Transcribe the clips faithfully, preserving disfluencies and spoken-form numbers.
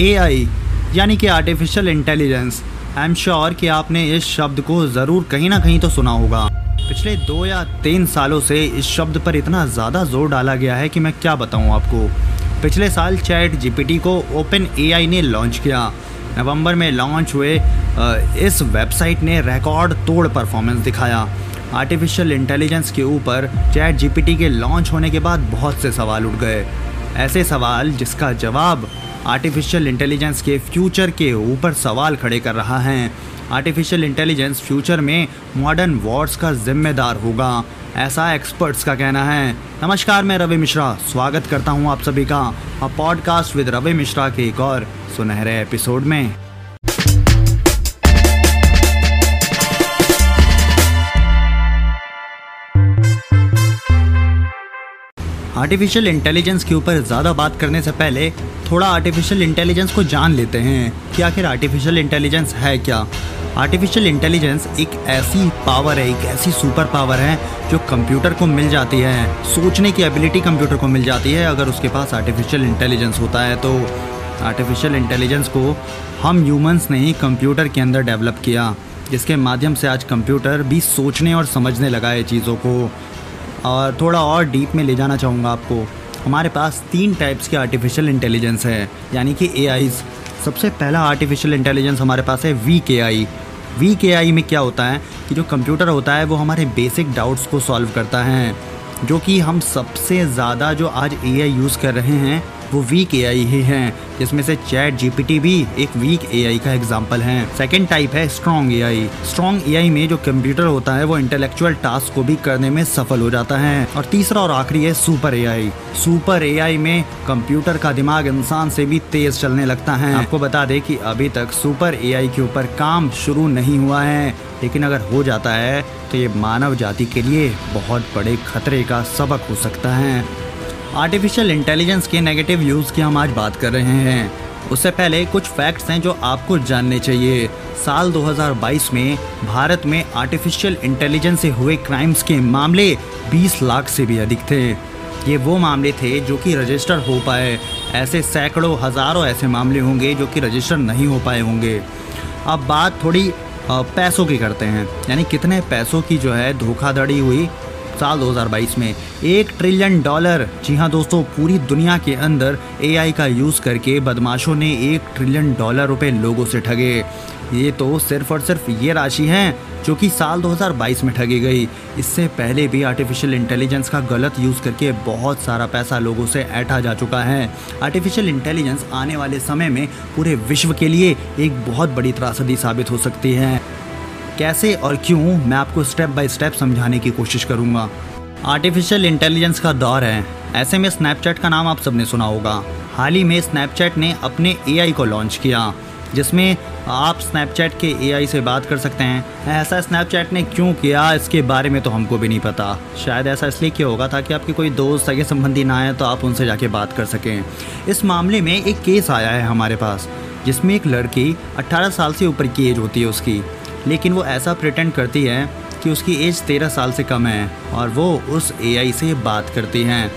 ए I यानी कि artificial intelligence. I am sure कि आपने इस शब्द को ज़रूर कहीं ना कहीं तो सुना होगा। पिछले दो या तीन सालों से इस शब्द पर इतना ज़्यादा जोर डाला गया है कि मैं क्या बताऊं आपको। पिछले साल चैट जीपीटी को ओपन एआई ने लॉन्च किया। नवंबर में लॉन्च हुए इस वेबसाइट ने रिकॉर्ड तोड़ परफॉर्मेंस दिखाया। आर्टिफिशियल इंटेलिजेंस के ऊपर चैट जीपीटी के लॉन्च होने के बाद बहुत से सवाल उठ गए, ऐसे सवाल जिसका जवाब आर्टिफिशियल इंटेलिजेंस के फ्यूचर के ऊपर सवाल खड़े कर रहा है। आर्टिफिशियल इंटेलिजेंस फ्यूचर में मॉडर्न वॉर्स का जिम्मेदार होगा, ऐसा एक्सपर्ट्स का कहना है। नमस्कार, मैं रवि मिश्रा स्वागत करता हूं आप सभी का और पॉडकास्ट विद रवि मिश्रा के एक और सुनहरे एपिसोड में। आर्टिफिशियल इंटेलिजेंस के ऊपर ज़्यादा बात करने से पहले थोड़ा आर्टिफिशियल इंटेलिजेंस को जान लेते हैं कि आखिर आर्टिफिशियल इंटेलिजेंस है क्या। आर्टिफिशियल इंटेलिजेंस एक ऐसी पावर है, एक ऐसी सुपर पावर है जो कंप्यूटर को मिल जाती है। सोचने की एबिलिटी कंप्यूटर को मिल जाती है अगर उसके पास आर्टिफिशियल इंटेलिजेंस होता है। तो आर्टिफिशियल इंटेलिजेंस को हम ह्यूमंस ने ही कंप्यूटर के अंदर डेवलप किया, जिसके माध्यम से आज कंप्यूटर भी सोचने और समझने लगा है चीज़ों को। और थोड़ा और डीप में ले जाना चाहूँगा आपको। हमारे पास तीन टाइप्स के आर्टिफिशियल इंटेलिजेंस है यानी कि ए आईज़। सबसे पहला आर्टिफिशियल इंटेलिजेंस हमारे पास है week A I. Week A I में क्या होता है कि जो कंप्यूटर होता है वो हमारे बेसिक डाउट्स को सॉल्व करता है, जो कि हम सबसे ज़्यादा जो आज ए आई यूज़ कर रहे हैं वो वीक ए आई ही हैं, जिसमें से चैट जीपीटी भी एक वीक ए आई का एग्जाम्पल है। सेकंड टाइप है strong A I. Strong A I में जो कंप्यूटर होता है वो इंटेलेक्चुअल टास्क को भी करने में सफल हो जाता है। और तीसरा और आखिरी है super A I. Super A I में कंप्यूटर का दिमाग इंसान से भी तेज चलने लगता है। आपको बता दें कि अभी तक सुपर ए आई के ऊपर काम शुरू नहीं हुआ है, लेकिन अगर हो जाता है तो ये मानव जाति के लिए बहुत बड़े खतरे का सबक हो सकता है। आर्टिफिशियल इंटेलिजेंस के नेगेटिव यूज़ की हम आज बात कर रहे हैं। उससे पहले कुछ फैक्ट्स हैं जो आपको जानने चाहिए। साल दो हज़ार बाईस में भारत में आर्टिफिशियल इंटेलिजेंस से हुए क्राइम्स के मामले बीस लाख से भी अधिक थे। ये वो मामले थे जो कि रजिस्टर हो पाए। ऐसे सैकड़ों हज़ारों ऐसे मामले होंगे जो कि रजिस्टर नहीं हो पाए होंगे। अब बात थोड़ी पैसों की करते हैं, यानी कितने पैसों की जो है धोखाधड़ी हुई साल दो हज़ार बाईस में। एक ट्रिलियन डॉलर। जी हाँ दोस्तों, पूरी दुनिया के अंदर ए आई का यूज़ करके बदमाशों ने एक ट्रिलियन डॉलर रुपए लोगों से ठगे। ये तो सिर्फ और सिर्फ ये राशि है जो कि साल दो हज़ार बाईस में ठगी गई। इससे पहले भी आर्टिफिशियल इंटेलिजेंस का गलत यूज़ करके बहुत सारा पैसा लोगों से ऐंठा जा चुका है। आर्टिफिशियल इंटेलिजेंस आने वाले समय में पूरे विश्व के लिए एक बहुत बड़ी त्रासदी साबित हो सकती है। कैसे और क्यों, मैं आपको स्टेप बाय स्टेप समझाने की कोशिश करूंगा। आर्टिफिशियल इंटेलिजेंस का दौर है, ऐसे में स्नैपचैट का नाम आप सबने सुना होगा। हाल ही में स्नैपचैट ने अपने ए आई को लॉन्च किया, जिसमें आप स्नैपचैट के ए आई से बात कर सकते हैं। ऐसा स्नैपचैट ने क्यों किया इसके बारे में तो हमको भी नहीं पता। शायद ऐसा इसलिए किया होगा ताकि आपके कोई दोस्त सगे संबंधी ना आए तो आप उनसे जाके बात कर सकें। इस मामले में एक केस आया है हमारे पास, जिसमें एक लड़की अट्ठारह साल से ऊपर की एज होती है उसकी, लेकिन वो ऐसा प्रिटेंड करती है कि उसकी एज तेरह साल से कम है और वो उस ए आई से बात करती हैं।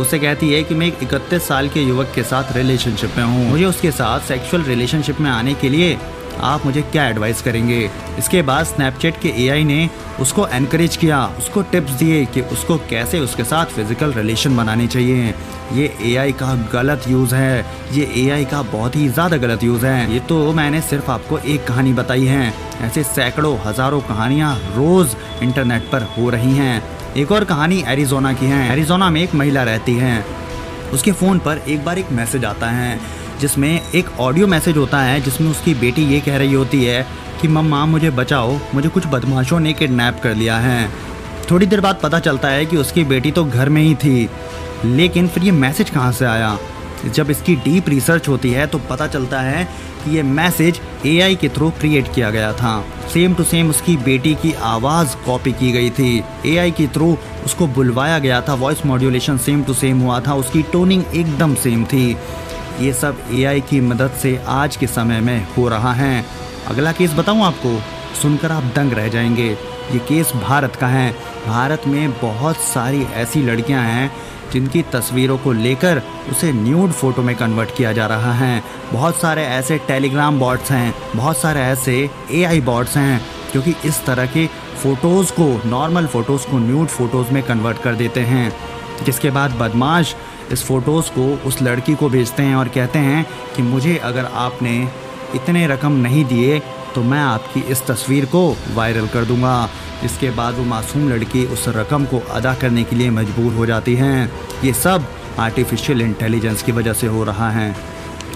उससे कहती है कि मैं एक इकतीस साल के युवक के साथ रिलेशनशिप में हूँ, मुझे उसके साथ सेक्सुअल रिलेशनशिप में आने के लिए आप मुझे क्या एडवाइस करेंगे। इसके बाद स्नैपचैट के ए आई ने उसको एनकरेज किया, उसको टिप्स दिए कि उसको कैसे उसके साथ फिज़िकल रिलेशन बनाने चाहिए। ये ए आई का गलत यूज़ है, ये ए आई का बहुत ही ज़्यादा गलत यूज़ है। ये तो मैंने सिर्फ आपको एक कहानी बताई है, ऐसे सैकड़ों हज़ारों कहानियाँ रोज़ इंटरनेट पर हो रही हैं। एक और कहानी एरिजोना की है। एरिजोना में एक महिला रहती है, उसके फ़ोन पर एक बार एक मैसेज आता है जिसमें एक ऑडियो मैसेज होता है जिसमें उसकी बेटी ये कह रही होती है कि मम्मा मुझे बचाओ, मुझे कुछ बदमाशों ने किडनैप कर लिया है। थोड़ी देर बाद पता चलता है कि उसकी बेटी तो घर में ही थी, लेकिन फिर ये मैसेज कहाँ से आया। जब इसकी डीप रिसर्च होती है तो पता चलता है कि ये मैसेज ए आई के थ्रू क्रिएट किया गया था। सेम टू सेम उसकी बेटी की आवाज़ कॉपी की गई थी, ए आई के थ्रू उसको बुलवाया गया था, voice modulation same to same हुआ था, उसकी टोनिंग एकदम सेम थी। ये सब ए आई की मदद से आज के समय में हो रहा है। अगला केस बताऊं आपको, सुनकर आप दंग रह जाएंगे। ये केस भारत का है। भारत में बहुत सारी ऐसी लड़कियां हैं जिनकी तस्वीरों को लेकर उसे न्यूड फोटो में कन्वर्ट किया जा रहा है। बहुत सारे ऐसे टेलीग्राम बॉट्स हैं, बहुत सारे ऐसे एआई बॉट्स हैं जो कि इस तरह के फ़ोटोज़ को, नॉर्मल फ़ोटोज़ को न्यूड फ़ोटोज़ में कन्वर्ट कर देते हैं, जिसके बाद बदमाश इस फ़ोटोज़ को उस लड़की को भेजते हैं और कहते हैं कि मुझे अगर आपने इतने रकम नहीं दिए तो मैं आपकी इस तस्वीर को वायरल कर दूंगा। इसके बाद वो मासूम लड़की उस रकम को अदा करने के लिए मजबूर हो जाती हैं। ये सब आर्टिफिशियल इंटेलिजेंस की वजह से हो रहा है।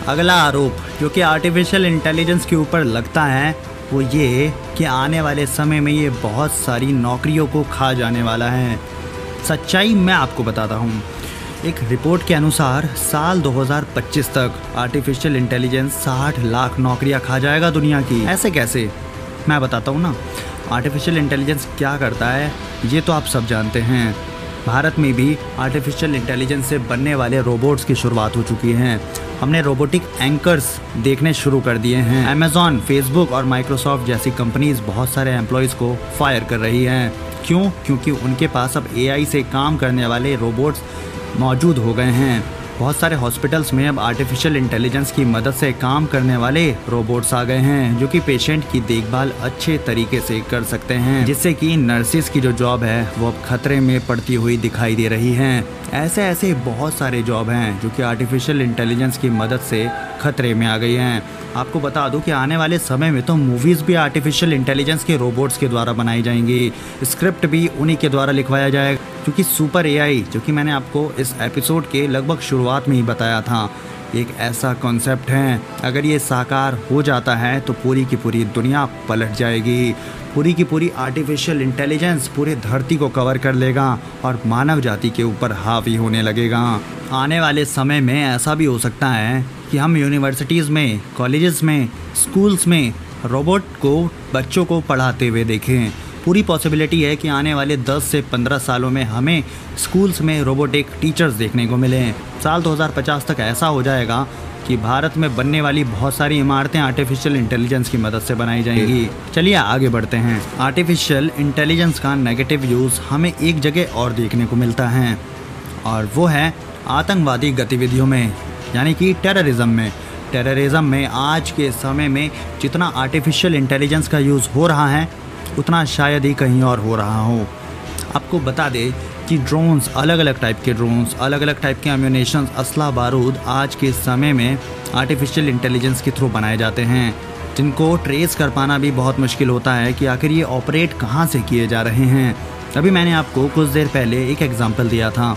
अगला आरोप जो कि आर्टिफिशियल इंटेलिजेंस के ऊपर लगता है वो ये कि आने वाले समय में ये बहुत सारी नौकरियों को खा जाने वाला है। सच्चाई मैं आपको बताता हूँ, एक रिपोर्ट के अनुसार साल दो हज़ार पच्चीस तक आर्टिफिशियल इंटेलिजेंस साठ लाख नौकरियां खा जाएगा दुनिया की। ऐसे कैसे? मैं बताता हूँ ना, आर्टिफिशियल इंटेलिजेंस क्या करता है ये तो आप सब जानते हैं। भारत में भी आर्टिफिशियल इंटेलिजेंस से बनने वाले रोबोट्स की शुरुआत हो चुकी है। हमने रोबोटिक एंकर्स देखने शुरू कर दिए हैं। अमेज़ॉन, फेसबुक और माइक्रोसॉफ्ट जैसी कंपनीज बहुत सारे एम्प्लॉयज़ को फायर कर रही हैं। क्यों? क्योंकि उनके पास अब एआई से काम करने वाले रोबोट्स मौजूद हो गए हैं। बहुत सारे हॉस्पिटल्स में अब आर्टिफिशियल इंटेलिजेंस की मदद से काम करने वाले रोबोट्स आ गए हैं जो कि पेशेंट की देखभाल अच्छे तरीके से कर सकते हैं, जिससे कि नर्सिस की जो जॉब है वो अब खतरे में पड़ती हुई दिखाई दे रही हैं। ऐसे ऐसे बहुत सारे जॉब हैं जो कि आर्टिफिशियल इंटेलिजेंस की मदद से खतरे में आ गई हैं। आपको बता दूं कि आने वाले समय में तो मूवीज़ भी आर्टिफिशियल इंटेलिजेंस के रोबोट्स के द्वारा बनाई जाएंगी, स्क्रिप्ट भी उन्हीं के द्वारा लिखवाया जाएगा। क्योंकि सुपर एआई, जो कि मैंने आपको इस एपिसोड के लगभग शुरुआत में ही बताया था, एक ऐसा कॉन्सेप्ट है, अगर ये साकार हो जाता है तो पूरी की पूरी दुनिया पलट जाएगी। पूरी की पूरी आर्टिफिशियल इंटेलिजेंस पूरे धरती को कवर कर लेगा और मानव जाति के ऊपर हावी होने लगेगा। आने वाले समय में ऐसा भी हो सकता है कि हम यूनिवर्सिटीज़ में, कॉलेजेस में, स्कूल्स में रोबोट को बच्चों को पढ़ाते हुए देखें। पूरी पॉसिबिलिटी है कि आने वाले दस से पंद्रह सालों में हमें स्कूल्स में रोबोटिक टीचर्स देखने को मिलें। साल दो हज़ार पचास तक ऐसा हो जाएगा कि भारत में बनने वाली बहुत सारी इमारतें आर्टिफिशियल इंटेलिजेंस की मदद से बनाई जाएंगी। चलिए आगे बढ़ते हैं। आर्टिफिशियल इंटेलिजेंस का नेगेटिव यूज़ हमें एक जगह और देखने को मिलता है और वो है आतंकवादी गतिविधियों में, यानी कि टेररिज्म में। टेररिज्म में आज के समय में जितना आर्टिफिशियल इंटेलिजेंस का यूज़ हो रहा है उतना शायद ही कहीं और हो रहा हो। आपको बता दे कि ड्रोन्स, अलग अलग टाइप के ड्रोन्स, अलग अलग टाइप के अम्यूनेशन, असला, बारूद आज के समय में आर्टिफिशियल इंटेलिजेंस के थ्रू बनाए जाते हैं, जिनको ट्रेस कर पाना भी बहुत मुश्किल होता है कि आखिर ये ऑपरेट कहाँ से किए जा रहे हैं। अभी मैंने आपको कुछ देर पहले एक एग्ज़ाम्पल दिया था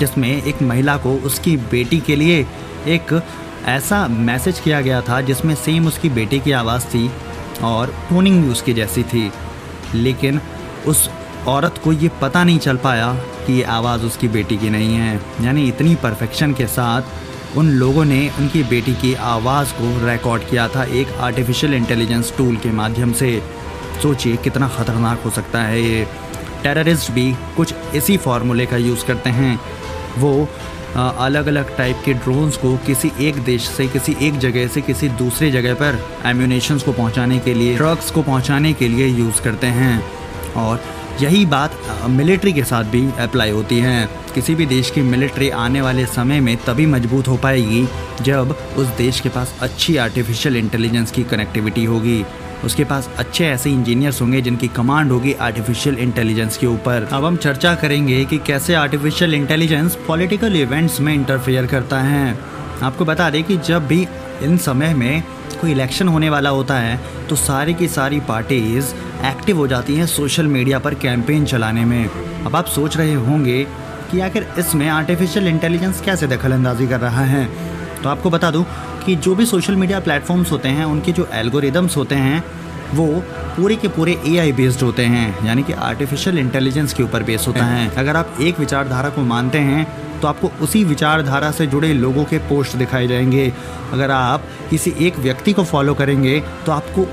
जिसमें एक महिला को उसकी बेटी के लिए एक ऐसा मैसेज किया गया था जिसमें सेम उसकी बेटी की आवाज़ थी और टोनिंग भी उसकी जैसी थी, लेकिन उस औरत को ये पता नहीं चल पाया कि ये आवाज़ उसकी बेटी की नहीं है। यानी इतनी परफेक्शन के साथ उन लोगों ने उनकी बेटी की आवाज़ को रिकॉर्ड किया था एक आर्टिफिशियल इंटेलिजेंस टूल के माध्यम से। सोचिए कितना ख़तरनाक हो सकता है ये। टेररिस्ट भी कुछ इसी फार्मूले का यूज़ करते हैं। वो अलग अलग टाइप के ड्रोन्स को किसी एक देश से, किसी एक जगह से किसी दूसरे जगह पर एम्यूनेशंस को पहुंचाने के लिए, ड्रग्स को पहुंचाने के लिए यूज़ करते हैं। और यही बात मिलिट्री के साथ भी अप्लाई होती है। किसी भी देश की मिलिट्री आने वाले समय में तभी मजबूत हो पाएगी जब उस देश के पास अच्छी आर्टिफिशियल इंटेलिजेंस की कनेक्टिविटी होगी, उसके पास अच्छे ऐसे इंजीनियर्स होंगे जिनकी कमांड होगी आर्टिफिशियल इंटेलिजेंस के ऊपर। अब हम चर्चा करेंगे कि कैसे आर्टिफिशियल इंटेलिजेंस पॉलिटिकल इवेंट्स में इंटरफेयर करता है। आपको बता दें कि जब भी इन समय में कोई इलेक्शन होने वाला होता है तो सारी की सारी पार्टीज़ एक्टिव हो जाती हैं सोशल मीडिया पर कैंपेन चलाने में। अब आप सोच रहे होंगे कि आखिर इसमें आर्टिफिशियल इंटेलिजेंस कैसे दखलंदाजी कर रहा है। तो आपको बता दूं कि जो भी सोशल मीडिया प्लेटफॉर्म्स होते हैं उनके जो एल्गोरिदम्स होते हैं वो पूरे के पूरे एआई बेस्ड होते हैं, यानी कि आर्टिफिशियल इंटेलिजेंस के ऊपर बेस्ड होता है। अगर आप एक विचारधारा को मानते हैं तो आपको उसी विचारधारा से जुड़े लोगों के पोस्ट दिखाए जाएंगे। अगर आप किसी एक व्यक्ति को फॉलो करेंगे तो आपको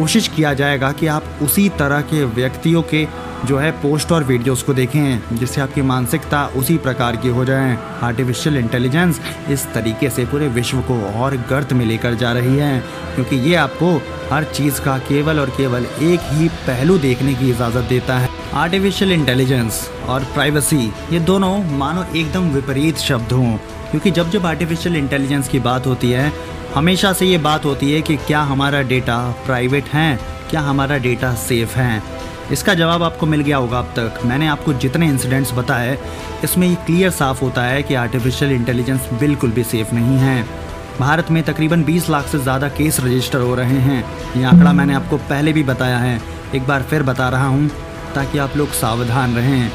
कोशिश किया जाएगा कि आप उसी तरह के व्यक्तियों के जो है पोस्ट और वीडियोस को देखें, जिससे आपकी मानसिकता उसी प्रकार की हो जाए। आर्टिफिशियल इंटेलिजेंस इस तरीके से पूरे विश्व को और गर्त में लेकर जा रही है, क्योंकि ये आपको हर चीज़ का केवल और केवल एक ही पहलू देखने की इजाज़त देता है। आर्टिफिशियल इंटेलिजेंस और प्राइवेसी ये दोनों मानो एकदम विपरीत शब्द हों, क्योंकि जब जब आर्टिफिशियल इंटेलिजेंस की बात होती है, हमेशा से ये बात होती है कि क्या हमारा डेटा प्राइवेट है, क्या हमारा डेटा सेफ़ है। इसका जवाब आपको मिल गया होगा अब तक। मैंने आपको जितने इंसिडेंट्स बताए, इसमें ये क्लियर साफ होता है कि आर्टिफिशियल इंटेलिजेंस बिल्कुल भी सेफ़ नहीं है। भारत में तकरीबन बीस लाख से ज़्यादा केस रजिस्टर हो रहे हैं। ये आंकड़ा मैंने आपको पहले भी बताया है, एक बार फिर बता रहा हूँ ताकि आप लोग सावधान रहें।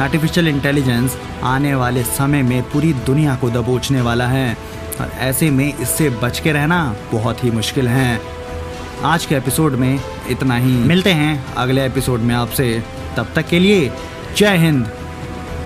आर्टिफिशियल इंटेलिजेंस आने वाले समय में पूरी दुनिया को दबोचने वाला है, और ऐसे में इससे बच के रहना बहुत ही मुश्किल है। आज के एपिसोड में इतना ही, मिलते हैं अगले एपिसोड में आपसे। तब तक के लिए जय हिंद।